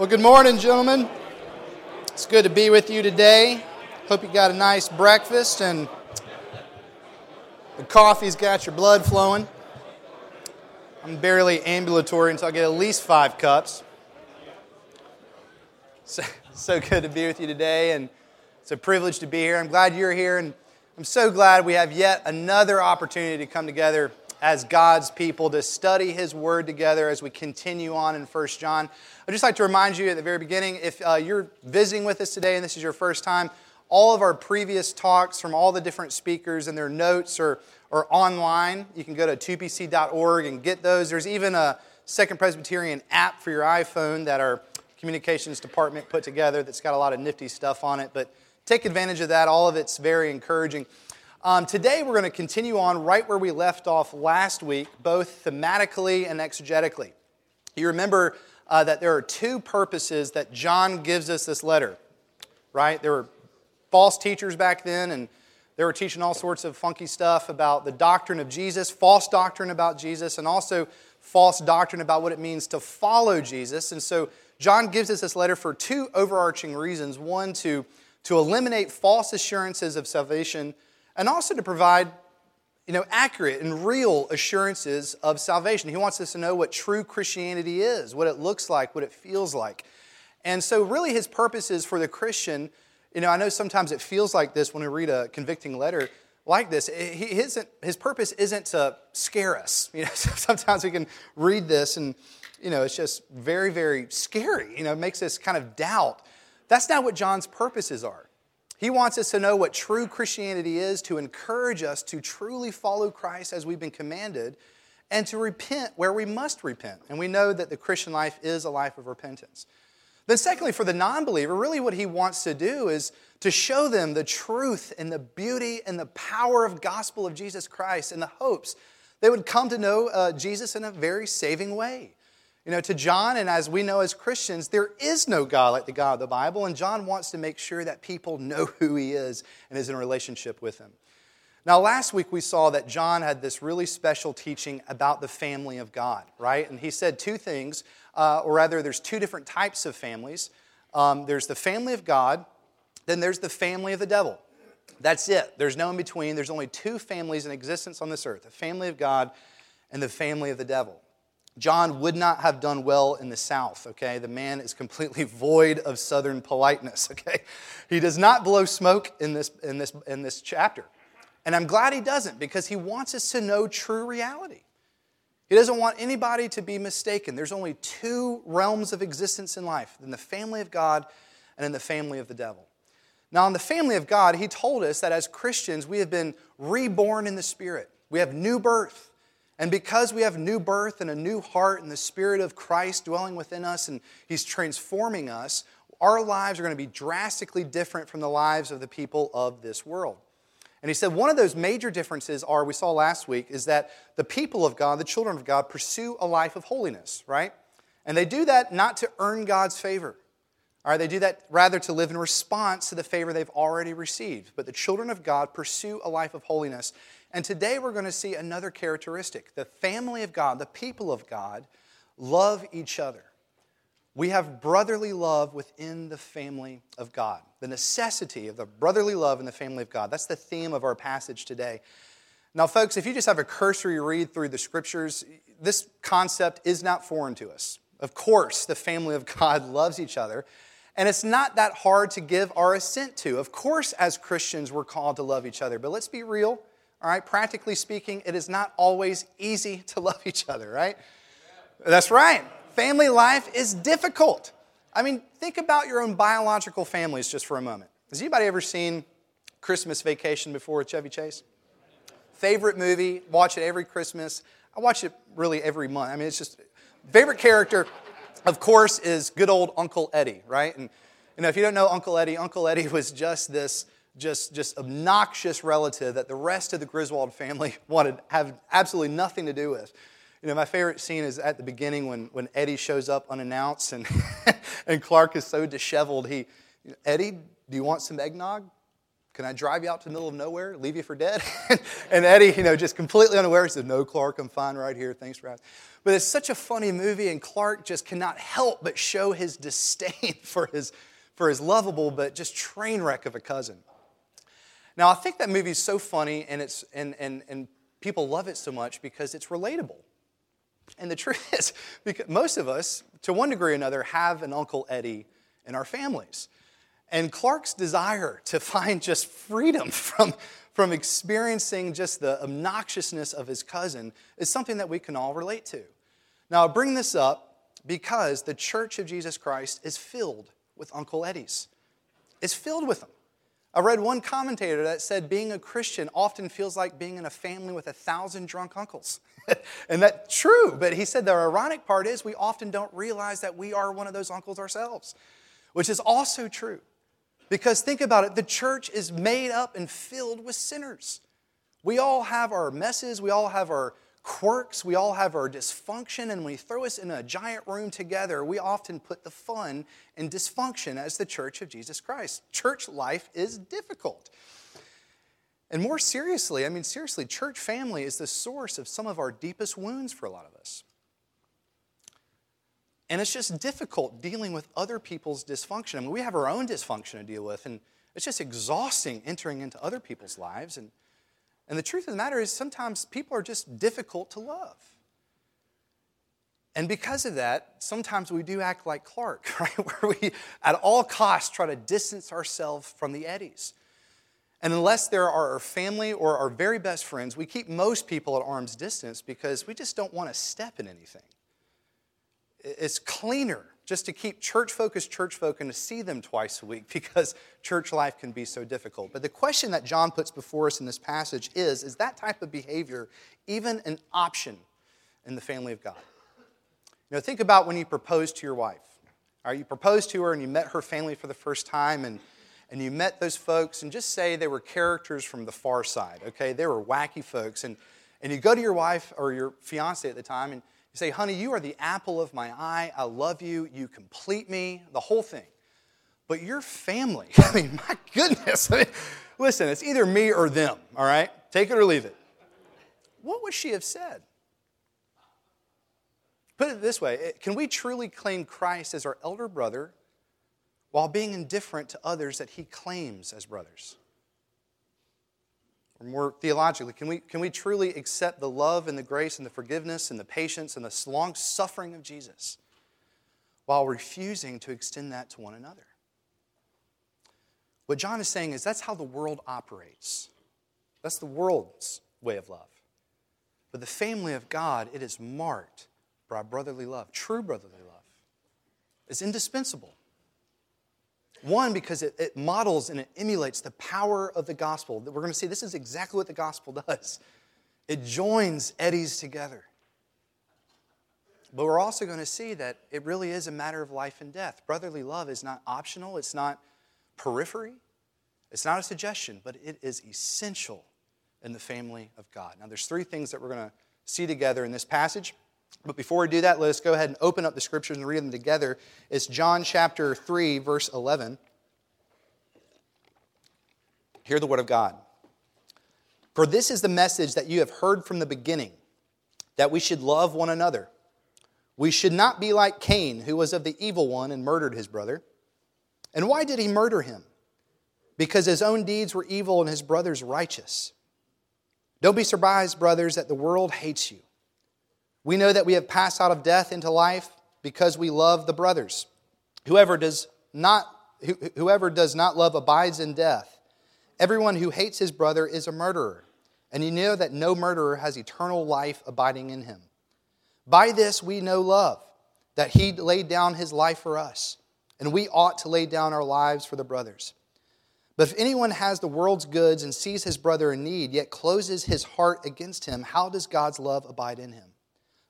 Well, good morning, gentlemen. It's good to be with you today. Hope you got a nice breakfast and the coffee's got your blood flowing. I'm barely ambulatory, and so I get at least 5 cups. So good to be with you today, and it's a privilege to be here. I'm glad you're here, and I'm so glad we have yet another opportunity to come together as God's people to study His Word together as we continue on in 1 John. I'd just like to remind you at the very beginning, if you're visiting with us today and this is your first time, all of our previous talks from all the different speakers and their notes are online. You can go to 2pc.org and get those. There's even a Second Presbyterian app for your iPhone that our communications department put together that's got a lot of nifty stuff on it. But take advantage of that. All of it's very encouraging. Today we're going to continue on right where we left off last week, both thematically and exegetically. You remember that there are 2 purposes that John gives us this letter, right? There were false teachers back then, and they were teaching all sorts of funky stuff about the doctrine of Jesus, false doctrine about Jesus, and also false doctrine about what it means to follow Jesus. And so John gives us this letter for 2 overarching reasons. One, to eliminate false assurances of salvation, and also to provide, accurate and real assurances of salvation. He wants us to know what true Christianity is, what it looks like, what it feels like. And so really his purpose is for the Christian, I know sometimes it feels like this when we read a convicting letter like this. His purpose isn't to scare us. Sometimes we can read this and, it's just very, very scary. It makes us kind of doubt. That's not what John's purposes are. He wants us to know what true Christianity is, to encourage us to truly follow Christ as we've been commanded, and to repent where we must repent. And we know that the Christian life is a life of repentance. Then secondly, for the non-believer, really what he wants to do is to show them the truth and the beauty and the power of the gospel of Jesus Christ and the hopes they would come to know Jesus in a very saving way. To John, and as we know as Christians, there is no God like the God of the Bible, and John wants to make sure that people know who He is and is in a relationship with Him. Now, last week we saw that John had this really special teaching about the family of God, right? And he said 2 things, or rather there's 2 different types of families. There's the family of God, then there's the family of the devil. That's it. There's no in between. There's only 2 families in existence on this earth, the family of God and the family of the devil. John would not have done well in the South, okay? The man is completely void of Southern politeness, okay? He does not blow smoke in this chapter. And I'm glad he doesn't, because he wants us to know true reality. He doesn't want anybody to be mistaken. There's only 2 realms of existence in life, in the family of God and in the family of the devil. Now, in the family of God, he told us that as Christians, we have been reborn in the Spirit. We have new birth. And because we have new birth and a new heart and the Spirit of Christ dwelling within us and He's transforming us, our lives are going to be drastically different from the lives of the people of this world. And he said one of those major differences we saw last week, is that the people of God, the children of God, pursue a life of holiness, right? And they do that not to earn God's favor. All right, they do that rather to live in response to the favor they've already received. But the children of God pursue a life of holiness. And today we're going to see another characteristic. The family of God, the people of God, love each other. We have brotherly love within the family of God. The necessity of the brotherly love in the family of God. That's the theme of our passage today. Now, folks, if you just have a cursory read through the Scriptures, this concept is not foreign to us. Of course, the family of God loves each other. And it's not that hard to give our assent to. Of course, as Christians, we're called to love each other. But let's be real. All right, practically speaking, it is not always easy to love each other, right? That's right. Family life is difficult. Think about your own biological families just for a moment. Has anybody ever seen Christmas Vacation before with Chevy Chase? Favorite movie, watch it every Christmas. I watch it really every month. It's just favorite character, of course, is good old Uncle Eddie, right? And if you don't know Uncle Eddie was just this just obnoxious relative that the rest of the Griswold family wanted to have absolutely nothing to do with. My favorite scene is at the beginning when Eddie shows up unannounced and and Clark is so disheveled. Eddie, do you want some eggnog? Can I drive you out to the middle of nowhere, leave you for dead? And Eddie, just completely unaware, he said, no, Clark, I'm fine right here. Thanks for having me. But it's such a funny movie, and Clark just cannot help but show his disdain for his lovable but just train wreck of a cousin. Now, I think that movie is so funny, and it's and people love it so much because it's relatable. And the truth is, because most of us, to one degree or another, have an Uncle Eddie in our families. And Clark's desire to find just freedom from experiencing just the obnoxiousness of his cousin is something that we can all relate to. Now, I bring this up because the Church of Jesus Christ is filled with Uncle Eddies. It's filled with them. I read one commentator that said being a Christian often feels like being in a family with 1,000 drunk uncles. And that's true, but he said the ironic part is we often don't realize that we are one of those uncles ourselves, which is also true. Because think about it, the church is made up and filled with sinners. We all have our messes, we all have our quirks, we all have our dysfunction, and when you throw us in a giant room together, we often put the fun in dysfunction as the Church of Jesus Christ. Church life is difficult. And more seriously, church family is the source of some of our deepest wounds for a lot of us. And it's just difficult dealing with other people's dysfunction. We have our own dysfunction to deal with, and it's just exhausting entering into other people's lives. And the truth of the matter is sometimes people are just difficult to love. And because of that, sometimes we do act like Clark, right? Where we, at all costs, try to distance ourselves from the Eddies. And unless there are our family or our very best friends, we keep most people at arm's distance because we just don't want to step in anything. It's cleaner just to keep church folk, and to see them twice a week because church life can be so difficult. But the question that John puts before us in this passage is that type of behavior even an option in the family of God? Think about when you propose to your wife. All right, you proposed to her and you met her family for the first time, and you met those folks, and just say they were characters from the Far Side, okay? They were wacky folks. And you go to your wife or your fiance at the time, and you say, honey, you are the apple of my eye. I love you. You complete me, the whole thing. But your family, my goodness. Listen, it's either me or them, all right? Take it or leave it. What would she have said? Put it this way. Can we truly claim Christ as our elder brother while being indifferent to others that he claims as brothers? Or more theologically, can we truly accept the love and the grace and the forgiveness and the patience and the long suffering of Jesus while refusing to extend that to one another? What John is saying is that's how the world operates. That's the world's way of love. But the family of God, it is marked by brotherly love, true brotherly love. It's indispensable. One, because it models and it emulates the power of the gospel. We're going to see this is exactly what the gospel does. It joins eddies together. But we're also going to see that it really is a matter of life and death. Brotherly love is not optional. It's not periphery. It's not a suggestion, but it is essential in the family of God. Now, there's three things that we're going to see together in this passage. But before we do that, let us go ahead and open up the Scriptures and read them together. It's John chapter 3, verse 11. Hear the word of God. For this is the message that you have heard from the beginning, that we should love one another. We should not be like Cain, who was of the evil one and murdered his brother. And why did he murder him? Because his own deeds were evil and his brother's righteous. Don't be surprised, brothers, that the world hates you. We know that we have passed out of death into life because we love the brothers. Whoever does not love abides in death. Everyone who hates his brother is a murderer, and you know that no murderer has eternal life abiding in him. By this we know love, that he laid down his life for us, and we ought to lay down our lives for the brothers. But if anyone has the world's goods and sees his brother in need, yet closes his heart against him, how does God's love abide in him?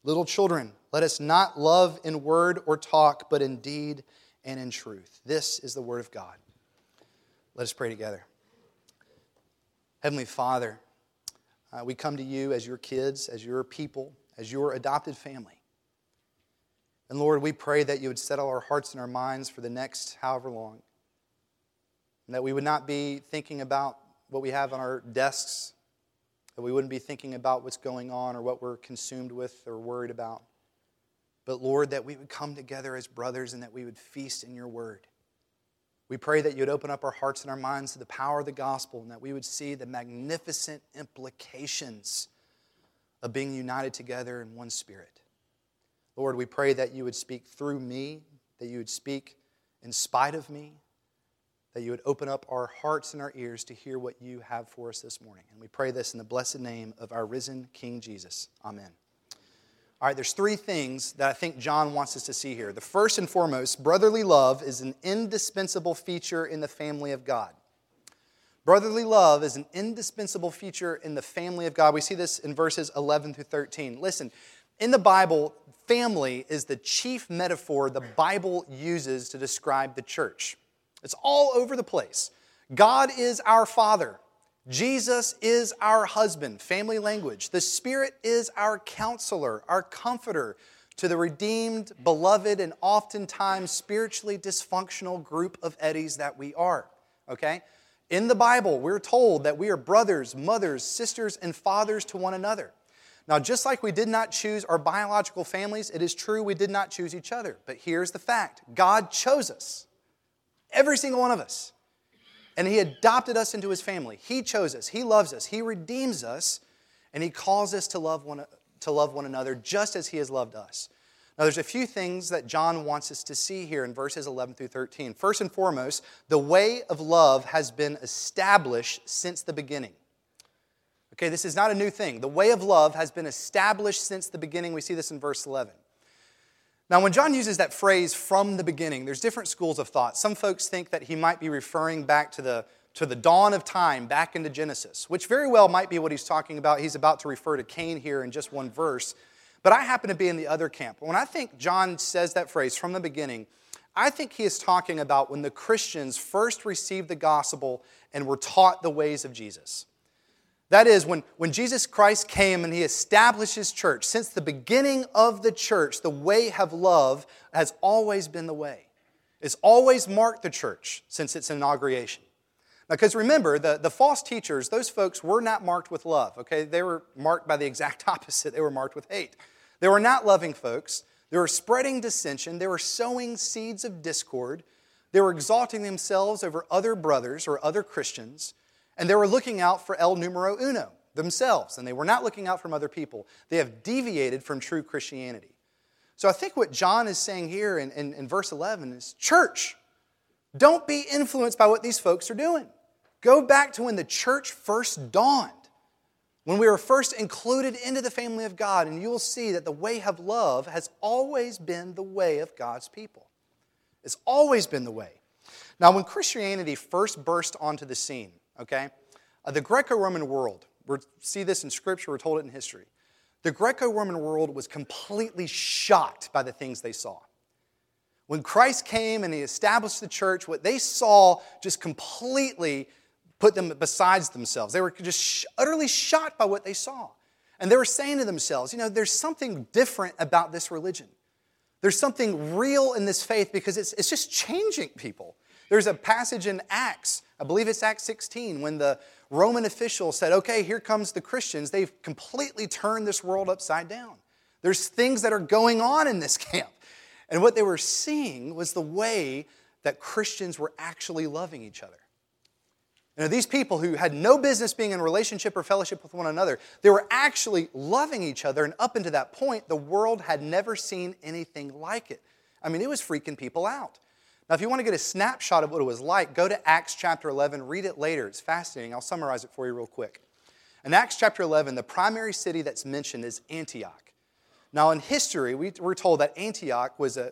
Little children, let us not love in word or talk, but in deed and in truth. This is the word of God. Let us pray together. Heavenly Father, we come to you as your kids, as your people, as your adopted family. And Lord, we pray that you would settle our hearts and our minds for the next however long. and that we would not be thinking about what we have on our desks, that we wouldn't be thinking about what's going on or what we're consumed with or worried about. But Lord, that we would come together as brothers and that we would feast in your word. We pray that you would open up our hearts and our minds to the power of the gospel and that we would see the magnificent implications of being united together in one spirit. Lord, we pray that you would speak through me, that you would speak in spite of me, that you would open up our hearts and our ears to hear what you have for us this morning. And we pray this in the blessed name of our risen King Jesus. Amen. All right, there's three things that I think John wants us to see here. The first and foremost, brotherly love is an indispensable feature in the family of God. Brotherly love is an indispensable feature in the family of God. We see this in verses 11 through 13. Listen, in the Bible, family is the chief metaphor the Bible uses to describe the church. It's all over the place. God is our Father. Jesus is our husband, family language. The Spirit is our counselor, our comforter to the redeemed, beloved, and oftentimes spiritually dysfunctional group of Eddies that we are. Okay? In the Bible, we're told that we are brothers, mothers, sisters, and fathers to one another. Now, just like we did not choose our biological families, it is true we did not choose each other. But here's the fact. God chose us. Every single one of us. And he adopted us into his family. He chose us. He loves us. He redeems us. And he calls us to love one another just as he has loved us. Now, there's a few things that John wants us to see here in verses 11 through 13. First and foremost, the way of love has been established since the beginning. Okay, this is not a new thing. The way of love has been established since the beginning. We see this in verse 11. Now, when John uses that phrase, from the beginning, there's different schools of thought. Some folks think that he might be referring back to the dawn of time, back into Genesis, which very well might be what he's talking about. He's about to refer to Cain here in just one verse. But I happen to be in the other camp. When I think John says that phrase, from the beginning, I think he is talking about when the Christians first received the gospel and were taught the ways of Jesus. That is, when Jesus Christ came and he established his church, since the beginning of the church, the way of love has always been the way. It's always marked the church since its inauguration. Now, because remember, the false teachers, those folks were not marked with love, okay? They were marked by the exact opposite. They were marked with hate. They were not loving folks. They were spreading dissension. They were sowing seeds of discord. They were exalting themselves over other brothers or other Christians. And they were looking out for el numero uno, themselves, and they were not looking out for other people. They have deviated from true Christianity. So I think what John is saying here in verse 11 is, church, don't be influenced by what these folks are doing. Go back to when the church first dawned, when we were first included into the family of God, and you will see that the way of love has always been the way of God's people. It's always been the way. Now, when Christianity first burst onto the scene, okay? The Greco-Roman world, we see this in Scripture, we're told it in history. The Greco-Roman world was completely shocked by the things they saw. When Christ came and he established the church, what they saw just completely put them besides themselves. They were just utterly shocked by what they saw. And they were saying to themselves, you know, there's something different about this religion. There's something real in this faith because it's just changing people. There's a passage in Acts, I believe it's Acts 16, when the Roman official said, okay, here comes the Christians. They've completely turned this world upside down. There's things that are going on in this camp. And what they were seeing was the way that Christians were actually loving each other. You know, these people who had no business being in relationship or fellowship with one another, they were actually loving each other. And up until that point, the world had never seen anything like it. I mean, it was freaking people out. Now, if you want to get a snapshot of what it was like, go to Acts chapter 11, read it later. It's fascinating. I'll summarize it for you real quick. In Acts chapter 11, the primary city that's mentioned is Antioch. Now, in history, we're told that Antioch was a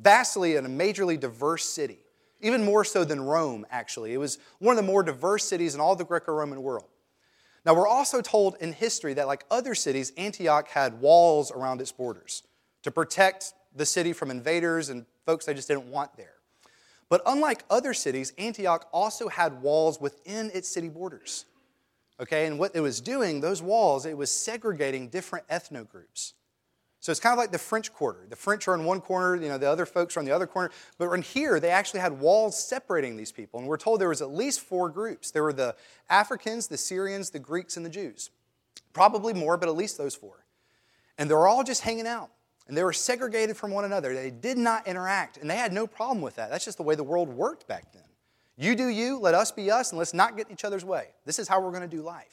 vastly and a majorly diverse city, even more so than Rome, actually. It was one of the more diverse cities in all the Greco-Roman world. Now, we're also told in history that, like other cities, Antioch had walls around its borders to protect the city from invaders and folks they just didn't want there. But unlike other cities, Antioch also had walls within its city borders. Okay, and what it was doing, those walls, it was segregating different ethno groups. So it's kind of like the French Quarter. The French are in one corner, you know, the other folks are in the other corner. But in here, they actually had walls separating these people. And we're told there was at least four groups. There were the Africans, the Syrians, the Greeks, and the Jews. Probably more, but at least those four. And they were all just hanging out. And they were segregated from one another. They did not interact. And they had no problem with that. That's just the way the world worked back then. You do you, let us be us, and let's not get in each other's way. This is how we're going to do life.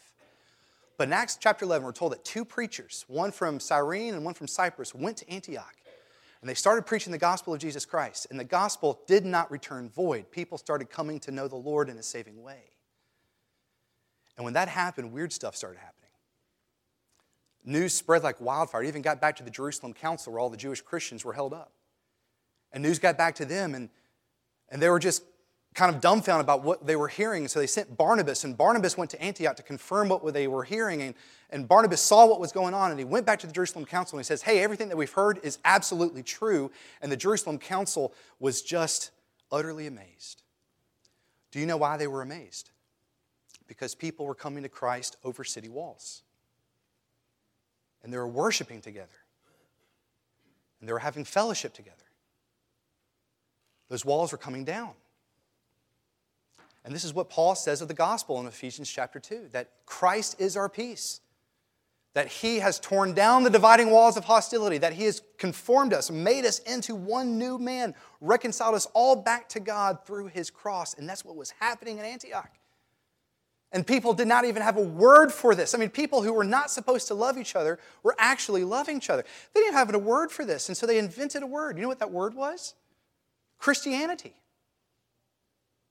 But in Acts chapter 11, we're told that two preachers, one from Cyrene and one from Cyprus, went to Antioch. And they started preaching the gospel of Jesus Christ. And the gospel did not return void. People started coming to know the Lord in a saving way. And when that happened, weird stuff started happening. News spread like wildfire. It even got back to the Jerusalem Council where all the Jewish Christians were held up. And news got back to them, and they were just kind of dumbfounded about what they were hearing. So they sent Barnabas, and Barnabas went to Antioch to confirm what they were hearing. And Barnabas saw what was going on, and he went back to the Jerusalem Council, and he says, hey, everything that we've heard is absolutely true. And the Jerusalem Council was just utterly amazed. Do you know why they were amazed? Because people were coming to Christ over city walls. And they were worshiping together. And they were having fellowship together. Those walls were coming down. And this is what Paul says of the gospel in Ephesians chapter 2, that Christ is our peace, that he has torn down the dividing walls of hostility, that he has conformed us, made us into one new man, reconciled us all back to God through his cross. And that's what was happening in Antioch. And people did not even have a word for this. I mean, people who were not supposed to love each other were actually loving each other. They didn't have a word for this, and so they invented a word. You know what that word was? Christianity.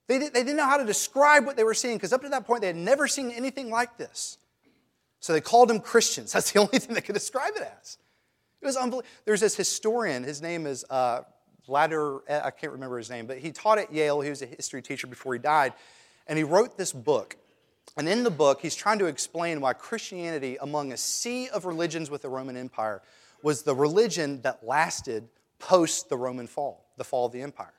They didn't know how to describe what they were seeing, because up to that point, they had never seen anything like this. So they called them Christians. That's the only thing they could describe it as. It was unbelievable. There's this historian. His name is I can't remember his name, but he taught at Yale. He was a history teacher before he died, and he wrote this book. And in the book, he's trying to explain why Christianity, among a sea of religions with the Roman Empire, was the religion that lasted post the Roman fall, the fall of the empire.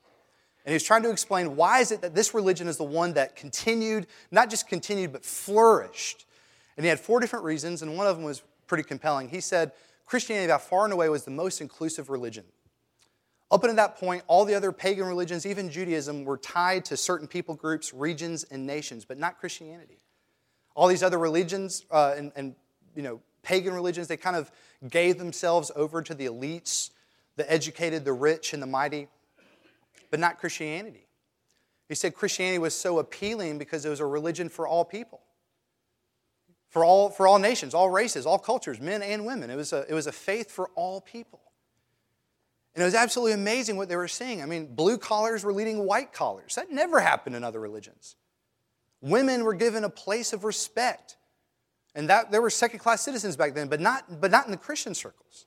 And he's trying to explain why is it that this religion is the one that continued, not just continued, but flourished. And he had four different reasons, and one of them was pretty compelling. He said, Christianity by far and away was the most inclusive religion. Up until that point, all the other pagan religions, even Judaism, were tied to certain people groups, regions, and nations, but not Christianity. All these other religions and pagan religions, they kind of gave themselves over to the elites, the educated, the rich, and the mighty, but not Christianity. He said Christianity was so appealing because it was a religion for all people, for all nations, all races, all cultures, men and women. It was a faith for all people. And it was absolutely amazing what they were seeing. I mean, blue collars were leading white collars. That never happened in other religions. Women were given a place of respect. And that there were second-class citizens back then, but not in the Christian circles.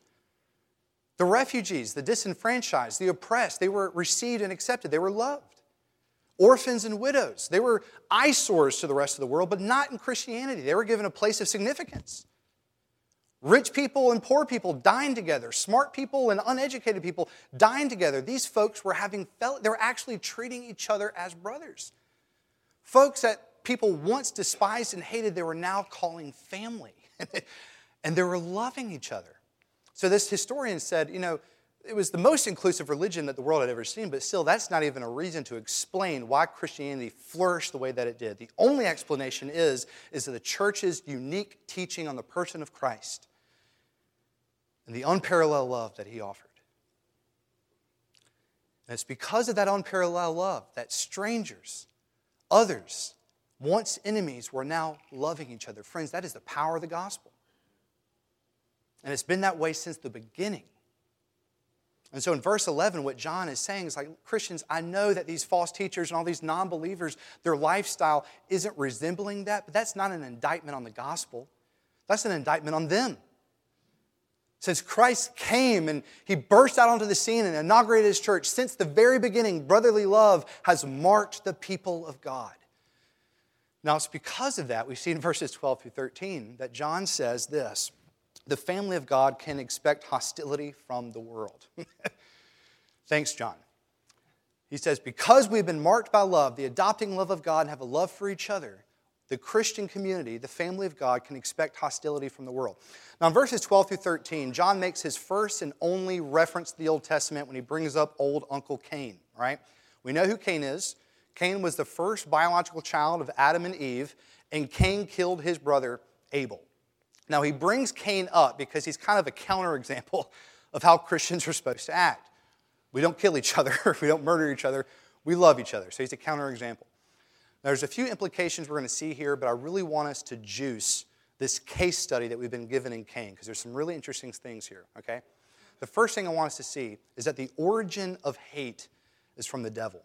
The refugees, the disenfranchised, the oppressed, they were received and accepted. They were loved. Orphans and widows, they were eyesores to the rest of the world, but not in Christianity. They were given a place of significance. Rich people and poor people dined together. Smart people and uneducated people dined together. These folks were they were actually treating each other as brothers. Folks that people once despised and hated, they were now calling family. And they were loving each other. So this historian said, it was the most inclusive religion that the world had ever seen, but still that's not even a reason to explain why Christianity flourished the way that it did. The only explanation is the church's unique teaching on the person of Christ and the unparalleled love that he offered. And it's because of that unparalleled love that strangers, others, once enemies, were now loving each other. Friends, that is the power of the gospel. And it's been that way since the beginning. And so in verse 11, what John is saying is like, Christians, I know that these false teachers and all these non-believers, their lifestyle isn't resembling that, but that's not an indictment on the gospel. That's an indictment on them. Since Christ came and he burst out onto the scene and inaugurated his church, since the very beginning, brotherly love has marked the people of God. Now it's because of that, we see in verses 12 through 13, that John says this, the family of God can expect hostility from the world. Thanks, John. He says, because we've been marked by love, the adopting love of God, and have a love for each other, the Christian community, the family of God, can expect hostility from the world. Now, in verses 12 through 13, John makes his first and only reference to the Old Testament when he brings up old Uncle Cain, right? We know who Cain is. Cain was the first biological child of Adam and Eve, and Cain killed his brother Abel. Now, he brings Cain up because he's kind of a counterexample of how Christians are supposed to act. We don't kill each other. We don't murder each other. We love each other. So he's a counterexample. There's a few implications we're going to see here, but I really want us to juice this case study that we've been given in Cain, because there's some really interesting things here, okay? The first thing I want us to see is that the origin of hate is from the devil.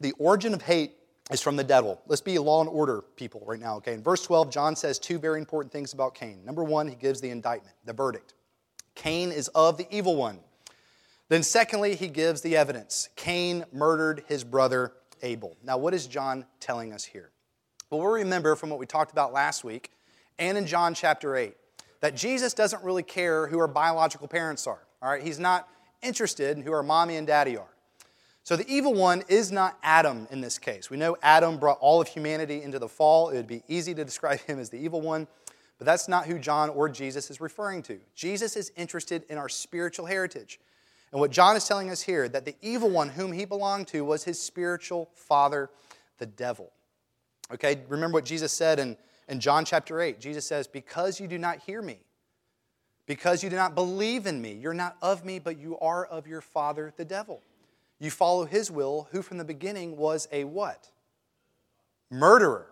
The origin of hate is from the devil. Let's be law and order people right now, okay? In verse 12, John says two very important things about Cain. Number one, he gives the indictment, the verdict. Cain is of the evil one. Then secondly, he gives the evidence. Cain murdered his brother Abel. Now, what is John telling us here? Well, we'll remember from what we talked about last week and in John chapter 8 that Jesus doesn't really care who our biological parents are, all right? He's not interested in who our mommy and daddy are. So the evil one is not Adam in this case. We know Adam brought all of humanity into the fall. It would be easy to describe him as the evil one, but that's not who John or Jesus is referring to. Jesus is interested in our spiritual heritage. And what John is telling us here, that the evil one whom he belonged to was his spiritual father, the devil. Okay, remember what Jesus said in John chapter 8. Jesus says, because you do not hear me, because you do not believe in me, you're not of me, but you are of your father, the devil. You follow his will, who from the beginning was a what? Murderer.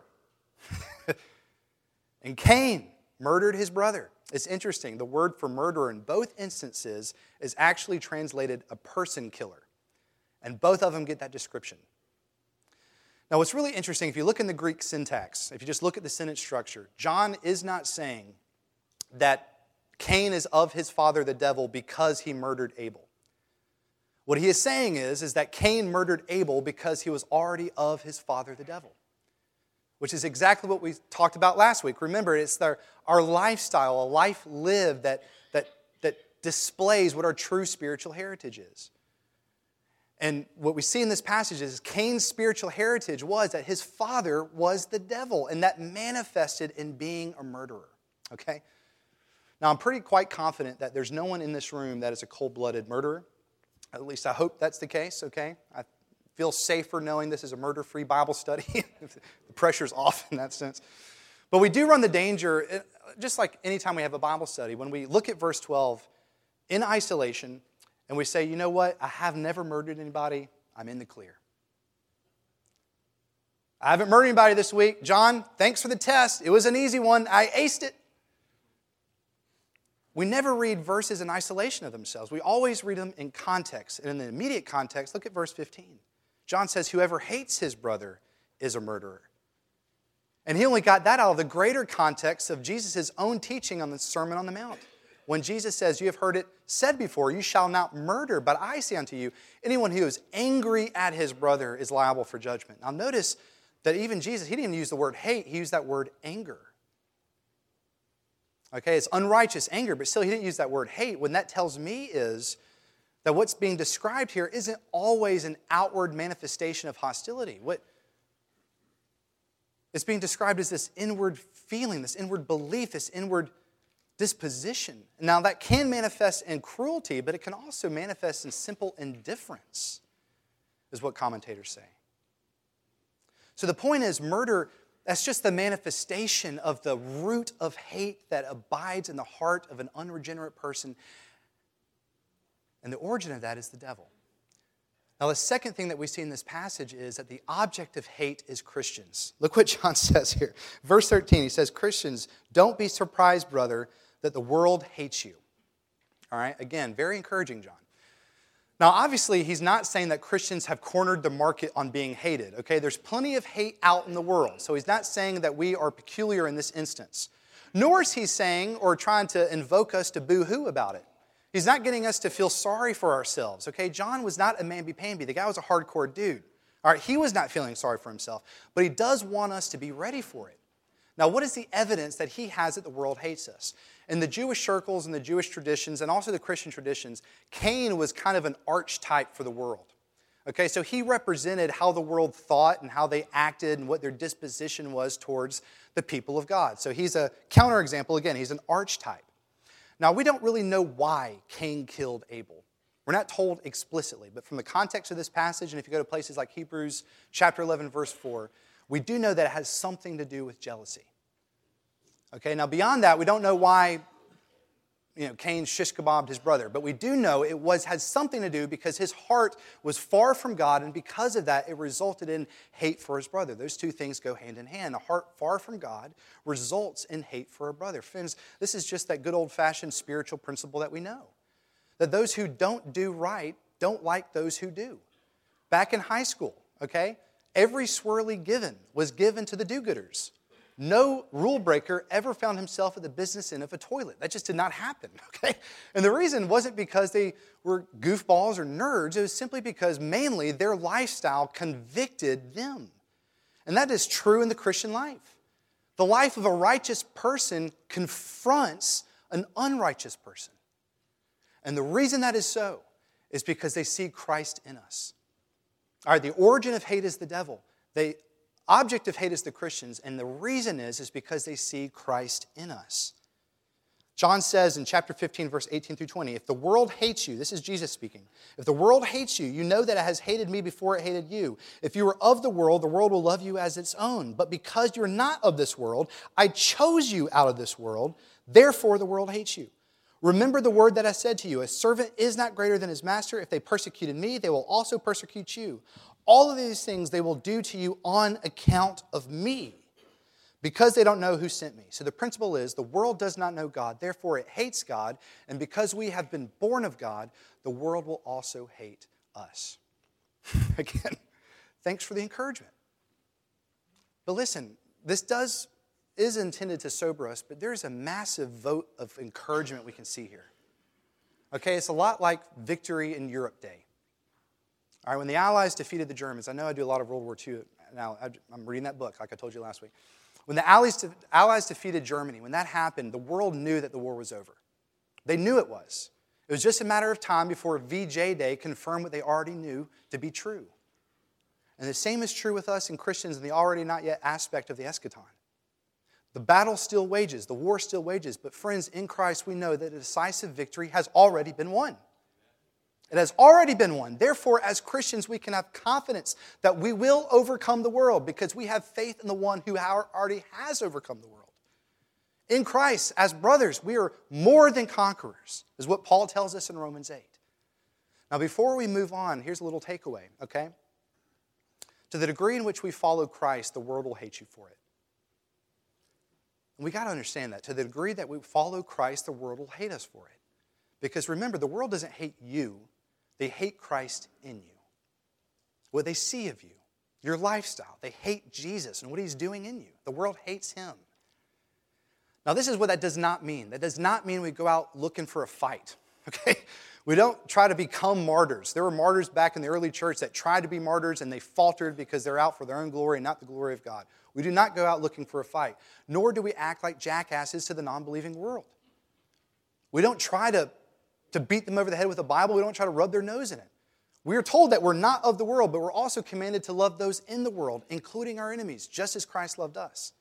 And Cain murdered his brother. It's interesting. The word for murderer in both instances is actually translated a person killer. And both of them get that description. Now, what's really interesting, if you look in the Greek syntax, if you just look at the sentence structure, John is not saying that Cain is of his father the devil because he murdered Abel. What he is saying is that Cain murdered Abel because he was already of his father the devil, which is exactly what we talked about last week. Remember, it's our lifestyle, a life lived that displays what our true spiritual heritage is. And what we see in this passage is Cain's spiritual heritage was that his father was the devil, and that manifested in being a murderer, okay? Now, I'm quite confident that there's no one in this room that is a cold-blooded murderer. At least I hope that's the case, okay? I feel safer knowing this is a murder-free Bible study. The pressure's off in that sense. But we do run the danger, just like any time we have a Bible study, when we look at verse 12 in isolation and we say, you know what, I have never murdered anybody, I'm in the clear. I haven't murdered anybody this week. John, thanks for the test. It was an easy one. I aced it. We never read verses in isolation of themselves. We always read them in context. And in the immediate context, look at verse 15. John says, whoever hates his brother is a murderer. And he only got that out of the greater context of Jesus' own teaching on the Sermon on the Mount. When Jesus says, you have heard it said before, you shall not murder, but I say unto you, anyone who is angry at his brother is liable for judgment. Now notice that even Jesus, he didn't even use the word hate, he used that word anger. Okay, it's unrighteous anger, but still he didn't use that word hate. What that tells me is that what's being described here isn't always an outward manifestation of hostility. What it's being described is this inward feeling, this inward belief, this inward disposition. Now, that can manifest in cruelty, but it can also manifest in simple indifference, is what commentators say. So the point is, murder, that's just the manifestation of the root of hate that abides in the heart of an unregenerate person. And the origin of that is the devil. Now, the second thing that we see in this passage is that the object of hate is Christians. Look what John says here. Verse 13, he says, Christians, don't be surprised, brother, that the world hates you. All right, again, very encouraging, John. Now, obviously, he's not saying that Christians have cornered the market on being hated, okay? There's plenty of hate out in the world, so he's not saying that we are peculiar in this instance. Nor is he saying or trying to invoke us to boo-hoo about it. He's not getting us to feel sorry for ourselves, okay? John was not a mamby-pamby. The guy was a hardcore dude. All right, he was not feeling sorry for himself, but he does want us to be ready for it. Now, what is the evidence that he has that the world hates us? In the Jewish circles and the Jewish traditions and also the Christian traditions, Cain was kind of an archetype for the world. Okay, so he represented how the world thought and how they acted and what their disposition was towards the people of God. So he's a counterexample. Again, he's an archetype. Now, we don't really know why Cain killed Abel. We're not told explicitly, but from the context of this passage, and if you go to places like Hebrews chapter 11, verse 4, we do know that it has something to do with jealousy. Okay, now beyond that, we don't know why Cain shish kebabbed his brother, but we do know it had something to do because his heart was far from God, and because of that, it resulted in hate for his brother. Those two things go hand in hand. A heart far from God results in hate for a brother. Friends, this is just that good old-fashioned spiritual principle that we know, that those who don't do right don't like those who do. Back in high school, okay, every swirly given was given to the do-gooders. No rule breaker ever found himself at the business end of a toilet. That just did not happen, okay? And the reason wasn't because they were goofballs or nerds. It was simply because mainly their lifestyle convicted them. And that is true in the Christian life. The life of a righteous person confronts an unrighteous person. And the reason that is so is because they see Christ in us. All right, the origin of hate is the devil. The object of hate is the Christians, and the reason is because they see Christ in us. John says in chapter 15, verse 18 through 20, if the world hates you, this is Jesus speaking, if the world hates you, you know that it has hated me before it hated you. If you were of the world will love you as its own. But because you're not of this world, I chose you out of this world, therefore the world hates you. Remember the word that I said to you, a servant is not greater than his master. If they persecuted me, they will also persecute you. All of these things they will do to you on account of me, because they don't know who sent me. So the principle is the world does not know God, therefore it hates God, and because we have been born of God, the world will also hate us. Again, thanks for the encouragement. But listen, this is intended to sober us, but there is a massive vote of encouragement we can see here. Okay, it's a lot like Victory in Europe Day. All right, when the Allies defeated the Germans, I know I do a lot of World War II now. I'm reading that book, like I told you last week. When the Allies defeated Germany, when that happened, the world knew that the war was over. They knew it was. It was just a matter of time before VJ Day confirmed what they already knew to be true. And the same is true with us and Christians in the already not yet aspect of the eschaton. The battle still wages, the war still wages, but friends, in Christ we know that a decisive victory has already been won. It has already been won. Therefore, as Christians, we can have confidence that we will overcome the world because we have faith in the one who already has overcome the world. In Christ, as brothers, we are more than conquerors, is what Paul tells us in Romans 8. Now, before we move on, here's a little takeaway, okay? To the degree in which we follow Christ, the world will hate you for it. And we got to understand that. To the degree that we follow Christ, the world will hate us for it. Because remember, the world doesn't hate you. They hate Christ in you. What they see of you, your lifestyle. They hate Jesus and what he's doing in you. The world hates him. Now, this is what that does not mean. That does not mean we go out looking for a fight, okay? We don't try to become martyrs. There were martyrs back in the early church that tried to be martyrs and they faltered because they're out for their own glory and not the glory of God. We do not go out looking for a fight, nor do we act like jackasses to the non-believing world. We don't try to beat them over the head with the Bible. We don't try to rub their nose in it. We are told that we're not of the world, but we're also commanded to love those in the world, including our enemies, just as Christ loved us.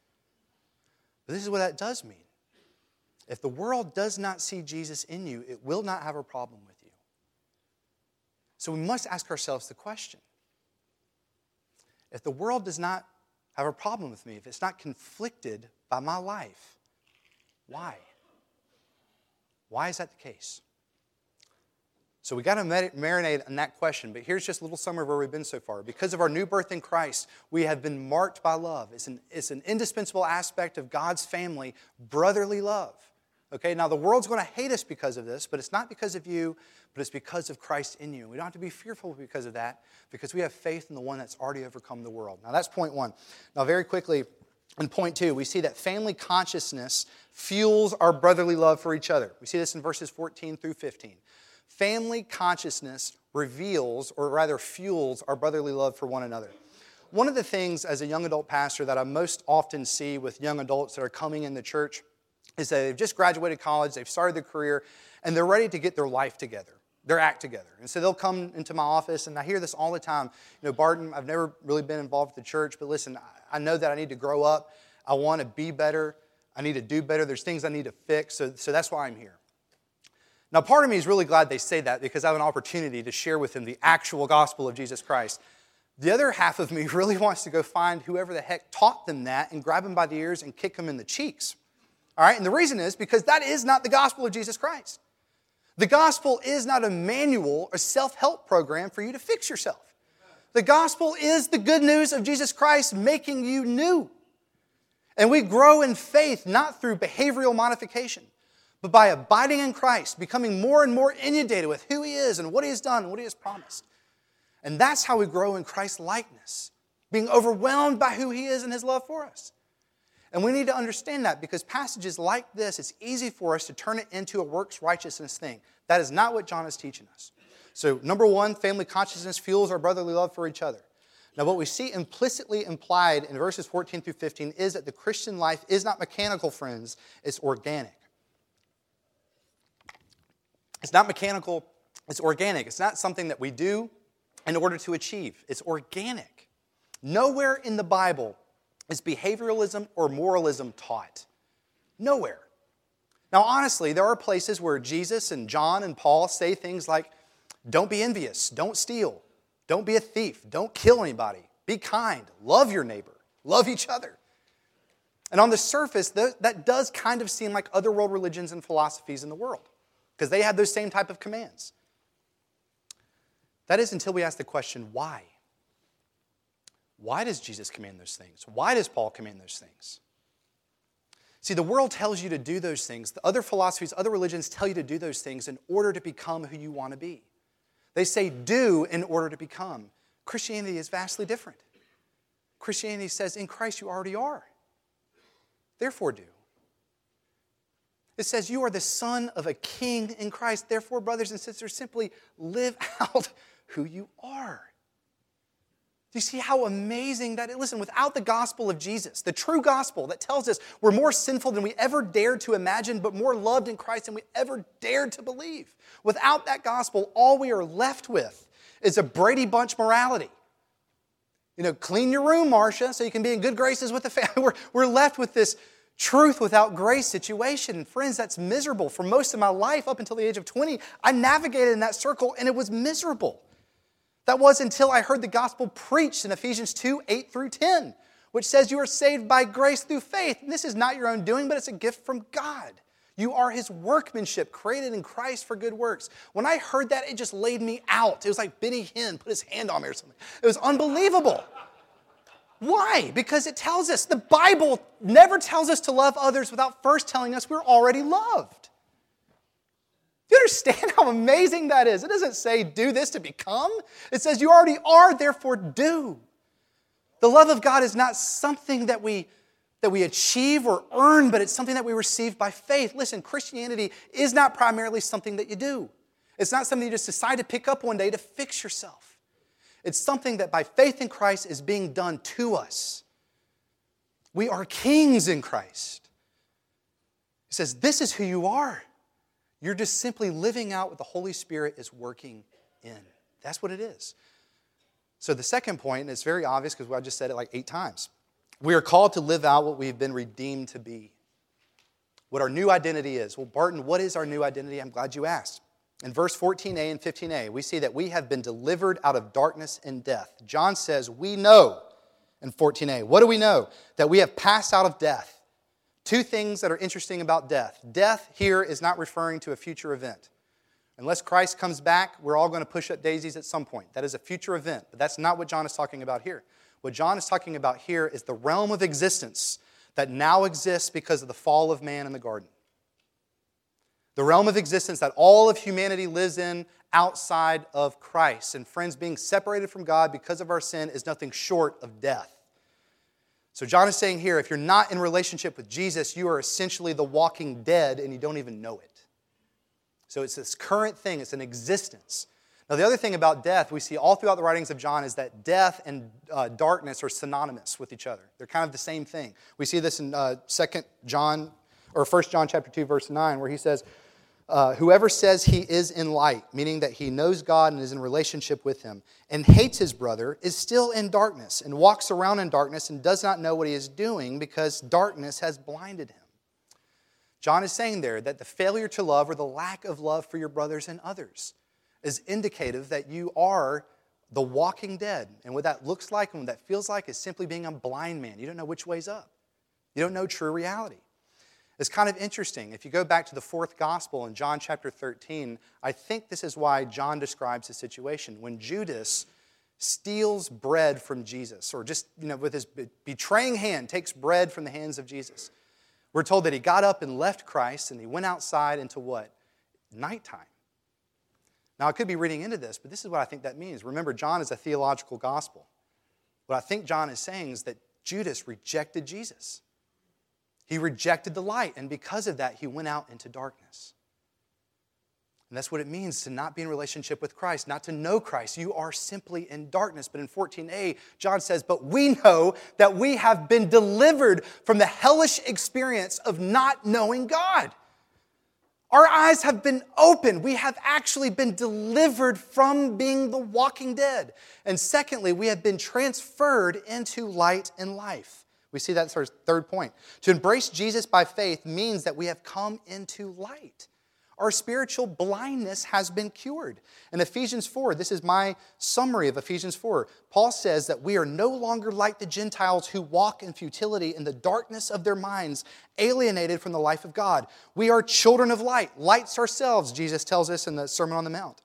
But this is what that does mean. If the world does not see Jesus in you, it will not have a problem with you. So we must ask ourselves the question. If the world does not have a problem with me, if it's not conflicted by my life, why? Why is that the case? So we got to marinate on that question, but here's just a little summary of where we've been so far. Because of our new birth in Christ, we have been marked by love. It's an indispensable aspect of God's family, brotherly love. Okay, now the world's going to hate us because of this, but it's not because of you, but it's because of Christ in you. We don't have to be fearful because of that, because we have faith in the one that's already overcome the world. Now that's point one. Now very quickly, in point two, we see that family consciousness fuels our brotherly love for each other. We see this in verses 14 through 15. Family consciousness reveals, or rather fuels, our brotherly love for one another. One of the things as a young adult pastor that I most often see with young adults that are coming in the church is that they've just graduated college, they've started their career, and they're ready to get their life together. their act together. And so they'll come into my office, and I hear this all the time. You know, Barton, I've never really been involved with the church, but listen, I know that I need to grow up. I want to be better. I need to do better. There's things I need to fix, so that's why I'm here. Now, part of me is really glad they say that because I have an opportunity to share with them the actual gospel of Jesus Christ. The other half of me really wants to go find whoever the heck taught them that and grab them by the ears and kick them in the cheeks. All right, and the reason is because that is not the gospel of Jesus Christ. The gospel is not a manual or self-help program for you to fix yourself. The gospel is the good news of Jesus Christ making you new. And we grow in faith not through behavioral modification, but by abiding in Christ, becoming more and more inundated with who He is and what He has done and what He has promised. And that's how we grow in Christ's likeness, being overwhelmed by who He is and His love for us. And we need to understand that because passages like this, it's easy for us to turn it into a works righteousness thing. That is not what John is teaching us. So, number one, family consciousness fuels our brotherly love for each other. Now, what we see implicitly implied in verses 14 through 15 is that the Christian life is not mechanical, friends. It's organic. It's not mechanical. It's organic. It's not something that we do in order to achieve. It's organic. Nowhere in the Bible is behavioralism or moralism taught. Nowhere. Now, honestly, there are places where Jesus and John and Paul say things like, don't be envious, don't steal, don't be a thief, don't kill anybody, be kind, love your neighbor, love each other. And on the surface, that does kind of seem like other world religions and philosophies in the world because they had those same type of commands. That is until we ask the question, why? Why does Jesus command those things? Why does Paul command those things? See, the world tells you to do those things. The other philosophies, other religions tell you to do those things in order to become who you want to be. They say do in order to become. Christianity is vastly different. Christianity says in Christ you already are. Therefore do. It says you are the son of a king in Christ. Therefore, brothers and sisters, simply live out who you are. Do you see how amazing that is? Listen, without the gospel of Jesus, the true gospel that tells us we're more sinful than we ever dared to imagine, but more loved in Christ than we ever dared to believe. Without that gospel, all we are left with is a Brady Bunch morality. You know, clean your room, Marcia, so you can be in good graces with the family. We're left with this truth without grace situation. And friends, that's miserable. For most of my life, up until the age of 20, I navigated in that circle, and it was miserable. That was until I heard the gospel preached in Ephesians 2, 8 through 10, which says you are saved by grace through faith. And this is not your own doing, but it's a gift from God. You are His workmanship, created in Christ for good works. When I heard that, it just laid me out. It was like Benny Hinn put his hand on me or something. It was unbelievable. Why? Because it tells us, the Bible never tells us to love others without first telling us we're already loved. Do you understand how amazing that is? It doesn't say do this to become. It says you already are, therefore do. The love of God is not something that we achieve or earn, but it's something that we receive by faith. Listen, Christianity is not primarily something that you do. It's not something you just decide to pick up one day to fix yourself. It's something that by faith in Christ is being done to us. We are kings in Christ. He says, this is who you are. You're just simply living out what the Holy Spirit is working in. That's what it is. So the second point, and it's very obvious because I just said it like 8 times. We are called to live out what we've been redeemed to be. What our new identity is. Well, Barton, what is our new identity? I'm glad you asked. In verse 14a and 15a, we see that we have been delivered out of darkness and death. John says, we know in 14a. What do we know? That we have passed out of death. 2 things that are interesting about death. Death here is not referring to a future event. Unless Christ comes back, we're all going to push up daisies at some point. That is a future event, but that's not what John is talking about here. What John is talking about here is the realm of existence that now exists because of the fall of man in the garden. The realm of existence that all of humanity lives in outside of Christ. And friends, being separated from God because of our sin is nothing short of death. So John is saying here, if you're not in relationship with Jesus, you are essentially the walking dead and you don't even know it. So it's this current thing. It's an existence. Now, the other thing about death we see all throughout the writings of John is that death and darkness are synonymous with each other. They're kind of the same thing. We see this in 1 John chapter 2, verse 9, where he says, Whoever says he is in light, meaning that he knows God and is in relationship with him, and hates his brother, is still in darkness and walks around in darkness and does not know what he is doing because darkness has blinded him. John is saying there that the failure to love or the lack of love for your brothers and others is indicative that you are the walking dead. And what that looks like and what that feels like is simply being a blind man. You don't know which way's up. You don't know true reality. It's kind of interesting. If you go back to the fourth gospel in John chapter 13, I think this is why John describes the situation. When Judas steals bread from Jesus, or just, with his betraying hand, takes bread from the hands of Jesus, we're told that he got up and left Christ, and he went outside into what? Nighttime. Now, I could be reading into this, but this is what I think that means. Remember, John is a theological gospel. What I think John is saying is that Judas rejected Jesus. He rejected the light, and because of that, he went out into darkness. And that's what it means to not be in relationship with Christ, not to know Christ. You are simply in darkness. But in 14a, John says, but we know that we have been delivered from the hellish experience of not knowing God. Our eyes have been opened. We have actually been delivered from being the walking dead. And secondly, we have been transferred into light and life. We see that sort of third point. To embrace Jesus by faith means that we have come into light. Our spiritual blindness has been cured. In Ephesians 4, this is my summary of Ephesians 4. Paul says that we are no longer like the Gentiles who walk in futility in the darkness of their minds, alienated from the life of God. We are children of light, lights ourselves, Jesus tells us in the Sermon on the Mount.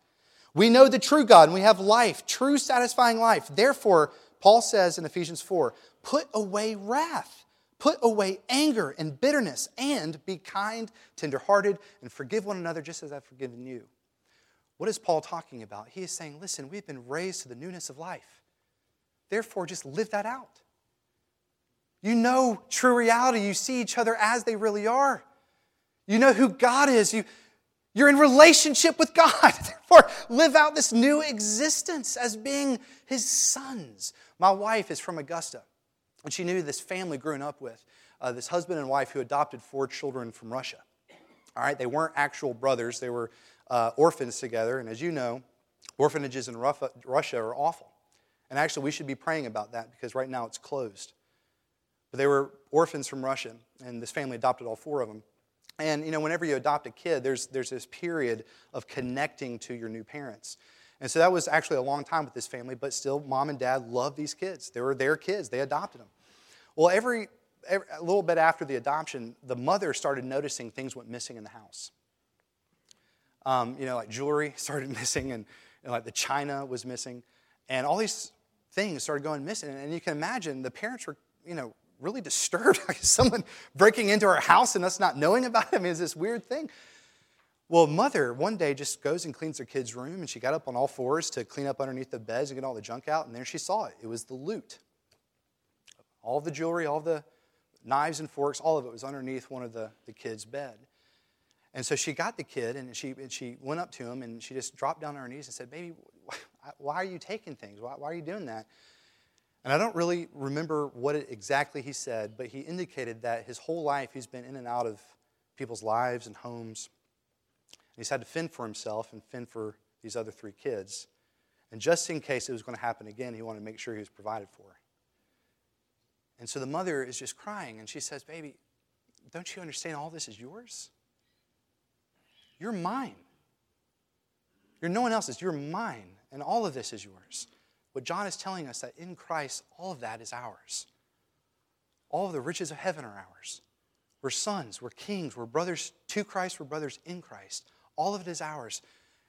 We know the true God and we have life, true satisfying life. Therefore, Paul says in Ephesians 4, put away wrath. Put away anger and bitterness and be kind, tenderhearted, and forgive one another just as I've forgiven you. What is Paul talking about? He is saying, listen, we've been raised to the newness of life. Therefore, just live that out. You know true reality. You see each other as they really are. You know who God is. You're in relationship with God. Therefore, live out this new existence as being His sons. My wife is from Augusta. And she knew this family growing up with, this husband and wife who adopted 4 children from Russia. All right, they weren't actual brothers. They were orphans together. And as you know, orphanages in Russia are awful. And actually, we should be praying about that because right now it's closed. But they were orphans from Russia, and this family adopted all 4 of them. And, whenever you adopt a kid, there's this period of connecting to your new parents. And so that was actually a long time with this family, but still, mom and dad loved these kids. They were their kids. They adopted them. Well, every a little bit after the adoption, the mother started noticing things went missing in the house. Like jewelry started missing, and like the china was missing, and all these things started going missing. And you can imagine the parents were, really disturbed. Like someone breaking into our house and us not knowing about it. It's this weird thing. Well, mother one day just goes and cleans her kid's room, and she got up on all fours to clean up underneath the beds and get all the junk out. And there she saw it. It was the loot. All the jewelry, all the knives and forks, all of it was underneath one of the kid's bed. And so she got the kid, and she went up to him, and she just dropped down on her knees and said, baby, why are you taking things? Why are you doing that? And I don't really remember exactly he said, but he indicated that his whole life he's been in and out of people's lives and homes. And he's had to fend for himself and fend for these other 3 kids. And just in case it was going to happen again, he wanted to make sure he was provided for. And so the mother is just crying, and she says, baby, don't you understand all this is yours? You're mine. You're no one else's. You're mine, and all of this is yours. What John is telling us that in Christ, all of that is ours. All of the riches of heaven are ours. We're sons, we're kings, we're brothers to Christ, we're brothers in Christ. All of it is ours.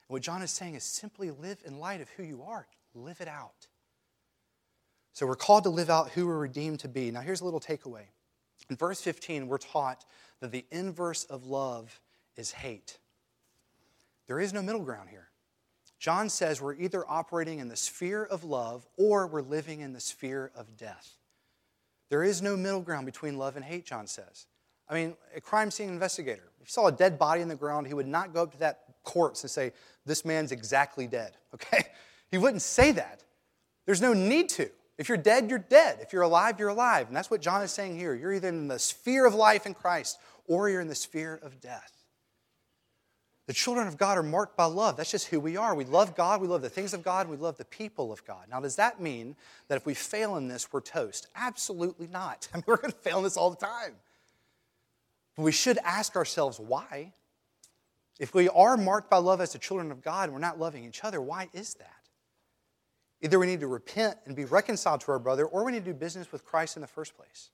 And what John is saying is simply live in light of who you are. Live it out. So we're called to live out who we're redeemed to be. Now here's a little takeaway. In verse 15, we're taught that the inverse of love is hate. There is no middle ground here. John says we're either operating in the sphere of love or we're living in the sphere of death. There is no middle ground between love and hate, John says. A crime scene investigator, if he saw a dead body in the ground, he would not go up to that corpse and say, this man's exactly dead, okay? He wouldn't say that. There's no need to. If you're dead, you're dead. If you're alive, you're alive. And that's what John is saying here. You're either in the sphere of life in Christ or you're in the sphere of death. The children of God are marked by love. That's just who we are. We love God. We love the things of God. We love the people of God. Now, does that mean that if we fail in this, we're toast? Absolutely not. I mean, we're going to fail in this all the time. But we should ask ourselves why. If we are marked by love as the children of God and we're not loving each other, why is that? Either we need to repent and be reconciled to our brother, or we need to do business with Christ in the first place.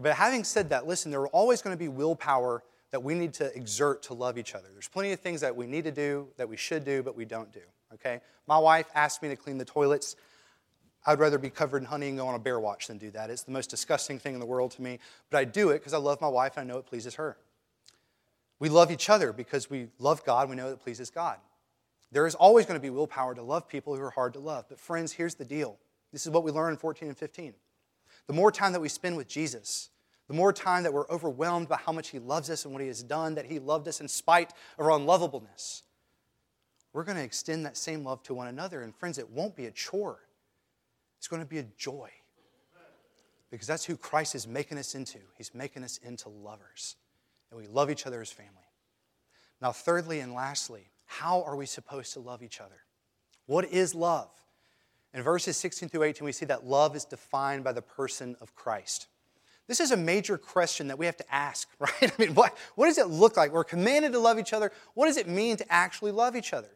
But having said that, listen, there are always going to be willpower that we need to exert to love each other. There's plenty of things that we need to do, that we should do, but we don't do, okay? My wife asked me to clean the toilets. I'd rather be covered in honey and go on a bear watch than do that. It's the most disgusting thing in the world to me, but I do it because I love my wife and I know it pleases her. We love each other because we love God, we know it pleases God. There is always going to be willpower to love people who are hard to love. But friends, here's the deal. This is what we learn in 14 and 15. The more time that we spend with Jesus, the more time that we're overwhelmed by how much He loves us and what He has done, that He loved us in spite of our unlovableness, we're going to extend that same love to one another. And friends, it won't be a chore. It's going to be a joy. Because that's who Christ is making us into. He's making us into lovers. And we love each other as family. Now, thirdly and lastly, how are we supposed to love each other? What is love? In verses 16 through 18, we see that love is defined by the person of Christ. This is a major question that we have to ask, right? I mean, what does it look like? We're commanded to love each other. What does it mean to actually love each other?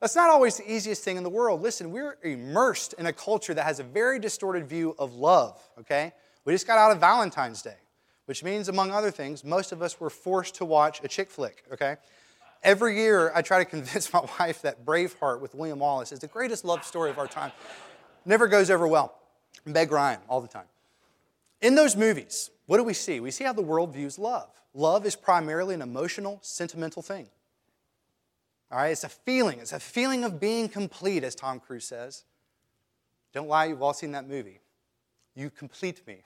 That's not always the easiest thing in the world. Listen, we're immersed in a culture that has a very distorted view of love, okay? We just got out of Valentine's Day, which means, among other things, most of us were forced to watch a chick flick, okay? Every year, I try to convince my wife that Braveheart with William Wallace is the greatest love story of our time. Never goes over well. Meg Ryan, all the time. In those movies, what do we see? We see how the world views love. Love is primarily an emotional, sentimental thing. All right, it's a feeling. It's a feeling of being complete, as Tom Cruise says. Don't lie, you've all seen that movie. You complete me.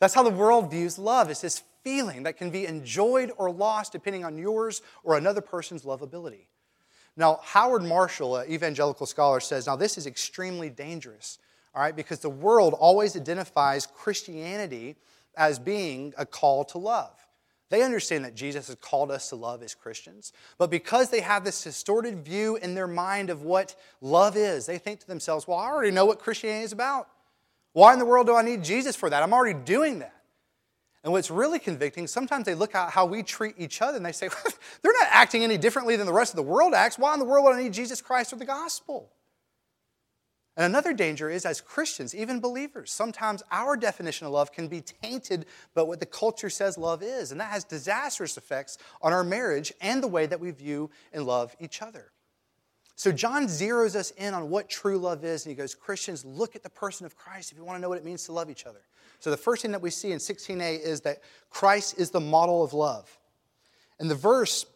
That's how the world views love. It's this feeling that can be enjoyed or lost depending on yours or another person's lovability. Now, Howard Marshall, an evangelical scholar, says, now this is extremely dangerous, all right, because the world always identifies Christianity as being a call to love. They understand that Jesus has called us to love as Christians, but because they have this distorted view in their mind of what love is, they think to themselves, well, I already know what Christianity is about. Why in the world do I need Jesus for that? I'm already doing that. And what's really convicting, sometimes they look at how we treat each other and they say, well, they're not acting any differently than the rest of the world acts. Why in the world would I need Jesus Christ or the gospel? And another danger is, as Christians, even believers, sometimes our definition of love can be tainted by what the culture says love is. And that has disastrous effects on our marriage and the way that we view and love each other. So John zeroes us in on what true love is, and he goes, Christians, look at the person of Christ if you want to know what it means to love each other. So the first thing that we see in 16a is that Christ is the model of love. In the verse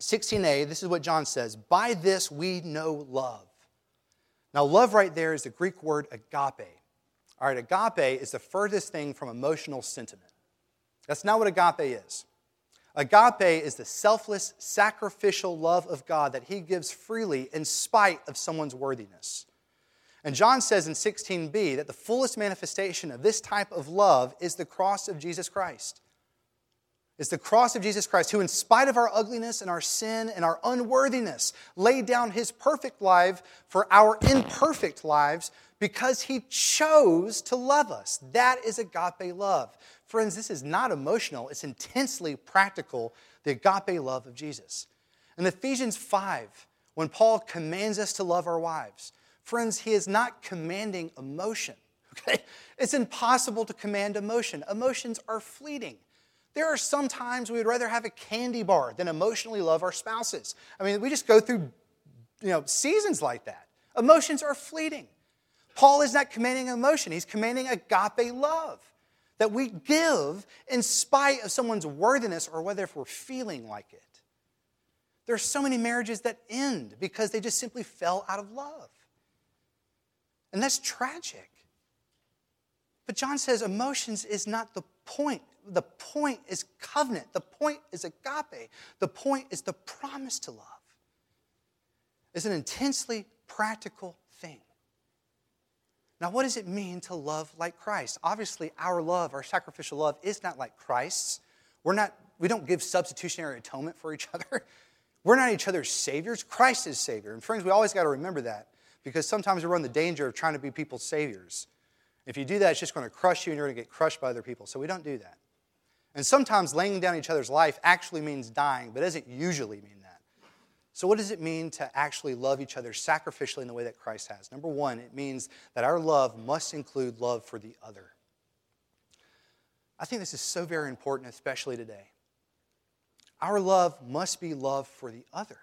16a, this is what John says, by this we know love. Now love right there is the Greek word agape. All right, agape is the furthest thing from emotional sentiment. That's not what agape is. Agape is the selfless, sacrificial love of God that He gives freely in spite of someone's worthiness. And John says in 16b that the fullest manifestation of this type of love is the cross of Jesus Christ. It's the cross of Jesus Christ who, in spite of our ugliness and our sin and our unworthiness, laid down His perfect life for our imperfect lives because He chose to love us. That is agape love. Friends, this is not emotional. It's intensely practical, the agape love of Jesus. In Ephesians 5, when Paul commands us to love our wives, friends, he is not commanding emotion. Okay? It's impossible to command emotion. Emotions are fleeting. There are some times we would rather have a candy bar than emotionally love our spouses. I mean, we just go through, seasons like that. Emotions are fleeting. Paul is not commanding emotion. He's commanding agape love. That we give in spite of someone's worthiness or whether if we're feeling like it. There are so many marriages that end because they just simply fell out of love. And that's tragic. But John says emotions is not the point. The point is covenant. The point is agape. The point is the promise to love. It's an intensely practical thing. Now, what does it mean to love like Christ? Obviously, our love, our sacrificial love, is not like Christ's. We're not we don't give substitutionary atonement for each other. We're not each other's saviors. Christ is Savior. And friends, we always got to remember that, because sometimes we run the danger of trying to be people's saviors. If you do that, it's just going to crush you, and you're going to get crushed by other people. So we don't do that. And sometimes laying down each other's life actually means dying, but doesn't usually mean that. So what does it mean to actually love each other sacrificially in the way that Christ has? Number one, it means that our love must include love for the other. I think this is so very important, especially today. Our love must be love for the other.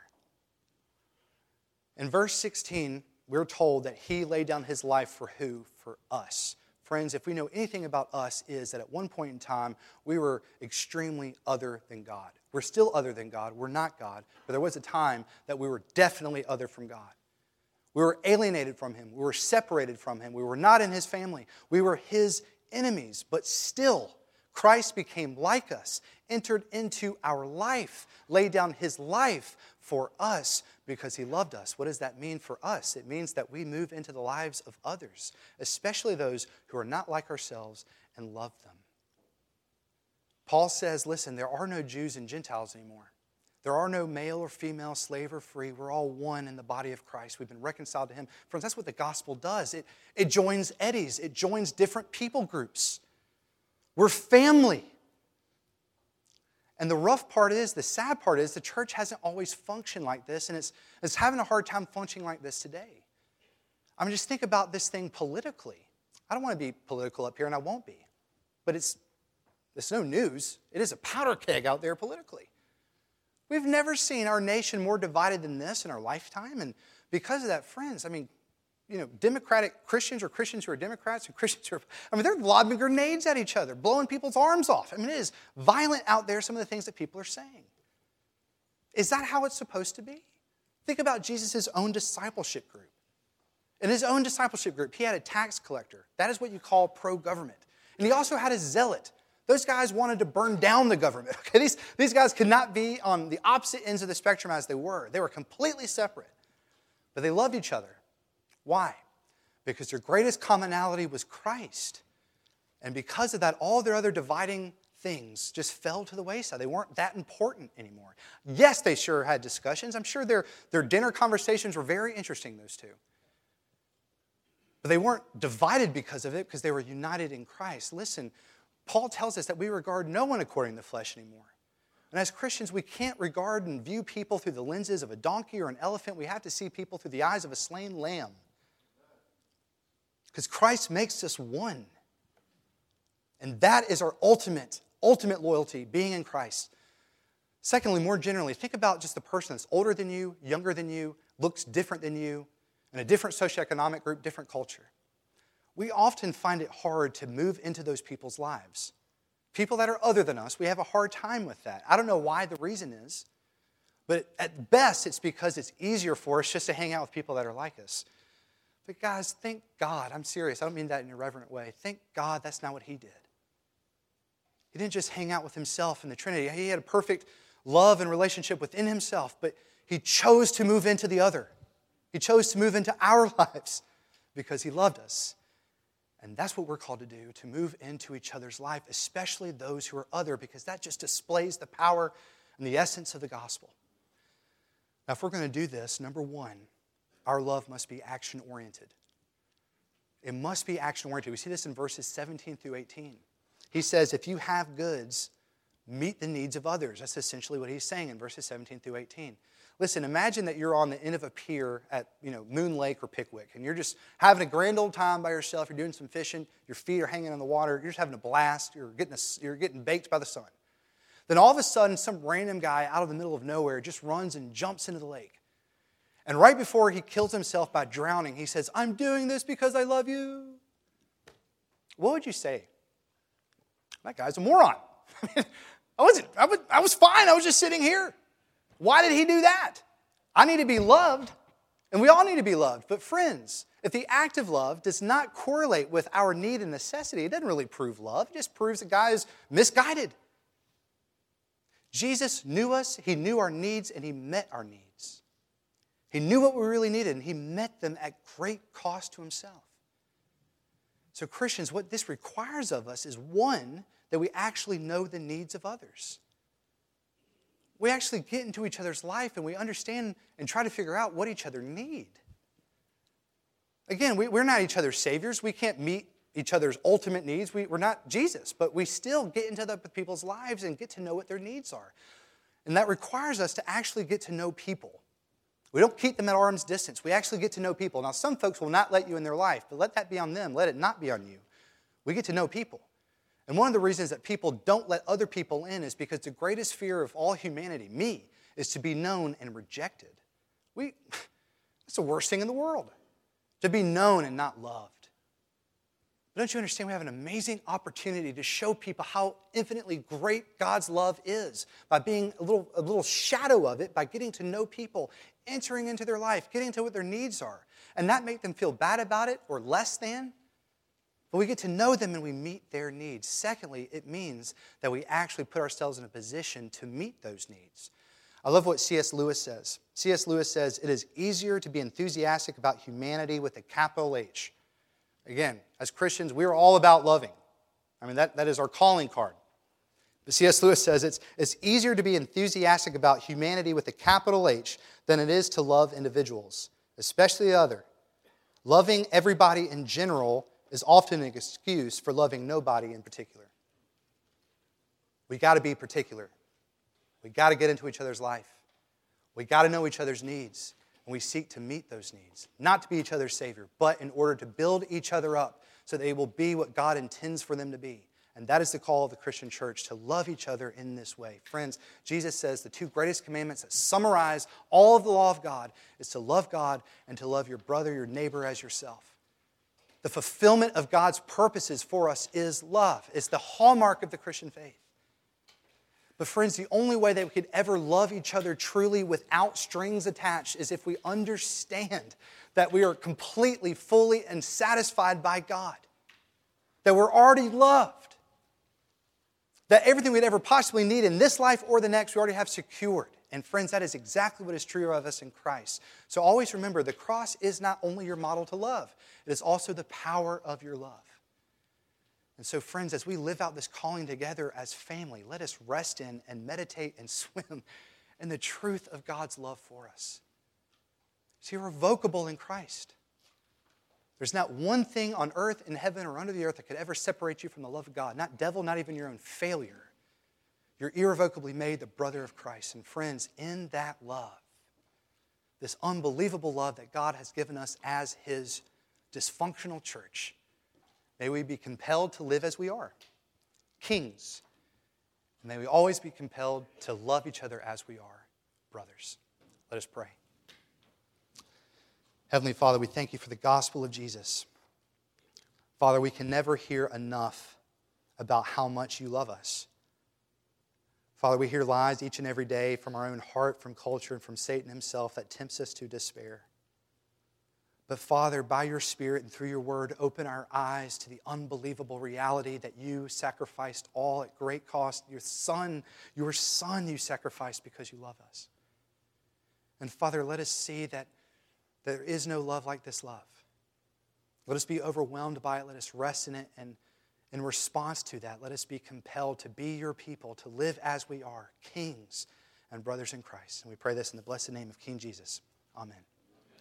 In verse 16, we're told that he laid down his life for who? For us. Friends, if we know anything about us, is that at one point in time, we were extremely other than God. We're still other than God. We're not God. But there was a time that we were definitely other from God. We were alienated from him. We were separated from him. We were not in his family. We were his enemies. But still, Christ became like us, entered into our life, laid down his life for us because he loved us. What does that mean for us? It means that we move into the lives of others, especially those who are not like ourselves, and love them. Paul says, listen, there are no Jews and Gentiles anymore. There are no male or female, slave or free. We're all one in the body of Christ. We've been reconciled to him. Friends, that's what the gospel does. It joins eddies. It joins different people groups. We're family. And the rough part is, the sad part is, the church hasn't always functioned like this, and it's having a hard time functioning like this today. I mean, just think about this thing politically. I don't want to be political up here, and I won't be. But it's no news. It is a powder keg out there politically. We've never seen our nation more divided than this in our lifetime. And because of that, friends, I mean, you know, Democratic Christians, or Christians who are Democrats, and Christians who are, I mean, they're lobbing grenades at each other, blowing people's arms off. I mean, it is violent out there, some of the things that people are saying. Is that how it's supposed to be? Think about Jesus' own discipleship group. In his own discipleship group, he had a tax collector. That is what you call pro-government. And he also had a zealot. Those guys wanted to burn down the government. Okay, these guys could not be on the opposite ends of the spectrum as they were. They were completely separate. But they loved each other. Why? Because their greatest commonality was Christ. And because of that, all their other dividing things just fell to the wayside. They weren't that important anymore. Yes, they sure had discussions. I'm sure their dinner conversations were very interesting, those two. But they weren't divided because of it, because they were united in Christ. Listen, Paul tells us that we regard no one according to the flesh anymore. And as Christians, we can't regard and view people through the lenses of a donkey or an elephant. We have to see people through the eyes of a slain lamb. Because Christ makes us one. And that is our ultimate loyalty, being in Christ. Secondly, more generally, think about just the person that's older than you, younger than you, looks different than you, in a different socioeconomic group, different culture. We often find it hard to move into those people's lives. People that are other than us, we have a hard time with that. I don't know why the reason is, but at best it's because it's easier for us just to hang out with people that are like us. But guys, thank God. I'm serious. I don't mean that in an irreverent way. Thank God that's not what he did. He didn't just hang out with himself in the Trinity. He had a perfect love and relationship within himself, but he chose to move into the other. He chose to move into our lives because he loved us. And that's what we're called to do, to move into each other's life, especially those who are other, because that just displays the power and the essence of the gospel. Now, if we're going to do this, number one, our love must be action-oriented. It must be action-oriented. We see this in verses 17 through 18. He says, if you have goods, meet the needs of others. That's essentially what he's saying in verses 17 through 18. Listen, imagine that you're on the end of a pier at, Moon Lake or Pickwick, and you're just having a grand old time by yourself. You're doing some fishing. Your feet are hanging in the water. You're just having a blast. You're getting baked by the sun. Then all of a sudden, some random guy out of the middle of nowhere just runs and jumps into the lake. And right before he kills himself by drowning, he says, I'm doing this because I love you. What would you say? That guy's a moron. I was fine. I was just sitting here. Why did he do that? I need to be loved, and we all need to be loved. But friends, if the act of love does not correlate with our need and necessity, it doesn't really prove love. It just proves the guy is misguided. Jesus knew us. He knew our needs, and he met our needs. He knew what we really needed, and he met them at great cost to himself. So Christians, what this requires of us is, one, that we actually know the needs of others. we actually get into each other's life and we understand and try to figure out what each other need. Again, we're not each other's saviors. We can't meet each other's ultimate needs. We're not Jesus, but we still get into the people's lives and get to know what their needs are. And that requires us to actually get to know people. We don't keep them at arm's distance. We actually get to know people. Now, some folks will not let you in their life, but let that be on them. Let it not be on you. We get to know people. And one of the reasons that people don't let other people in is because the greatest fear of all humanity, me, is to be known and rejected. That's the worst thing in the world, to be known and not loved. But don't you understand we have an amazing opportunity to show people how infinitely great God's love is by being a little shadow of it, by getting to know people, entering into their life, getting to what their needs are, and not make them feel bad about it or less than. But we get to know them and we meet their needs. Secondly, it means that we actually put ourselves in a position to meet those needs. I love what C.S. Lewis says. C.S. Lewis says, "It is easier to be enthusiastic about humanity with a capital H." Again, as Christians, we are all about loving. I mean, that is our calling card. But C.S. Lewis says it's easier to be enthusiastic about humanity with a capital H than it is to love individuals, especially the other. Loving everybody in general is often an excuse for loving nobody in particular. We got to be particular. We got to get into each other's life. We got to know each other's needs, and we seek to meet those needs, not to be each other's savior, but in order to build each other up so they will be what God intends for them to be. And that is the call of the Christian church, to love each other in this way. Friends, Jesus says the two greatest commandments that summarize all of the law of God is to love God and to love your brother, your neighbor as yourself. The fulfillment of God's purposes for us is love. It's the hallmark of the Christian faith. But friends, the only way that we could ever love each other truly without strings attached is if we understand that we are completely, fully, and satisfied by God. That we're already loved. That everything we'd ever possibly need in this life or the next, we already have secured. And friends, that is exactly what is true of us in Christ. So always remember, the cross is not only your model to love, it is also the power of your love. And so friends, as we live out this calling together as family, let us rest in and meditate and swim in the truth of God's love for us. It's irrevocable in Christ. There's not one thing on earth, in heaven, or under the earth that could ever separate you from the love of God. Not devil, not even your own failure. You're irrevocably made the brother of Christ. And friends, in that love, this unbelievable love that God has given us as his dysfunctional church, may we be compelled to live as we are, kings. And may we always be compelled to love each other as we are, brothers. Let us pray. Heavenly Father, we thank you for the gospel of Jesus. Father, we can never hear enough about how much you love us. Father, we hear lies each and every day from our own heart, from culture, and from Satan himself that tempts us to despair. But Father, by your Spirit and through your word, open our eyes to the unbelievable reality that you sacrificed all at great cost. Your son you sacrificed because you love us. And Father, let us see that there is no love like this love. Let us be overwhelmed by it. Let us rest in it, and in response to that, let us be compelled to be your people, to live as we are, kings and brothers in Christ. And we pray this in the blessed name of King Jesus. Amen.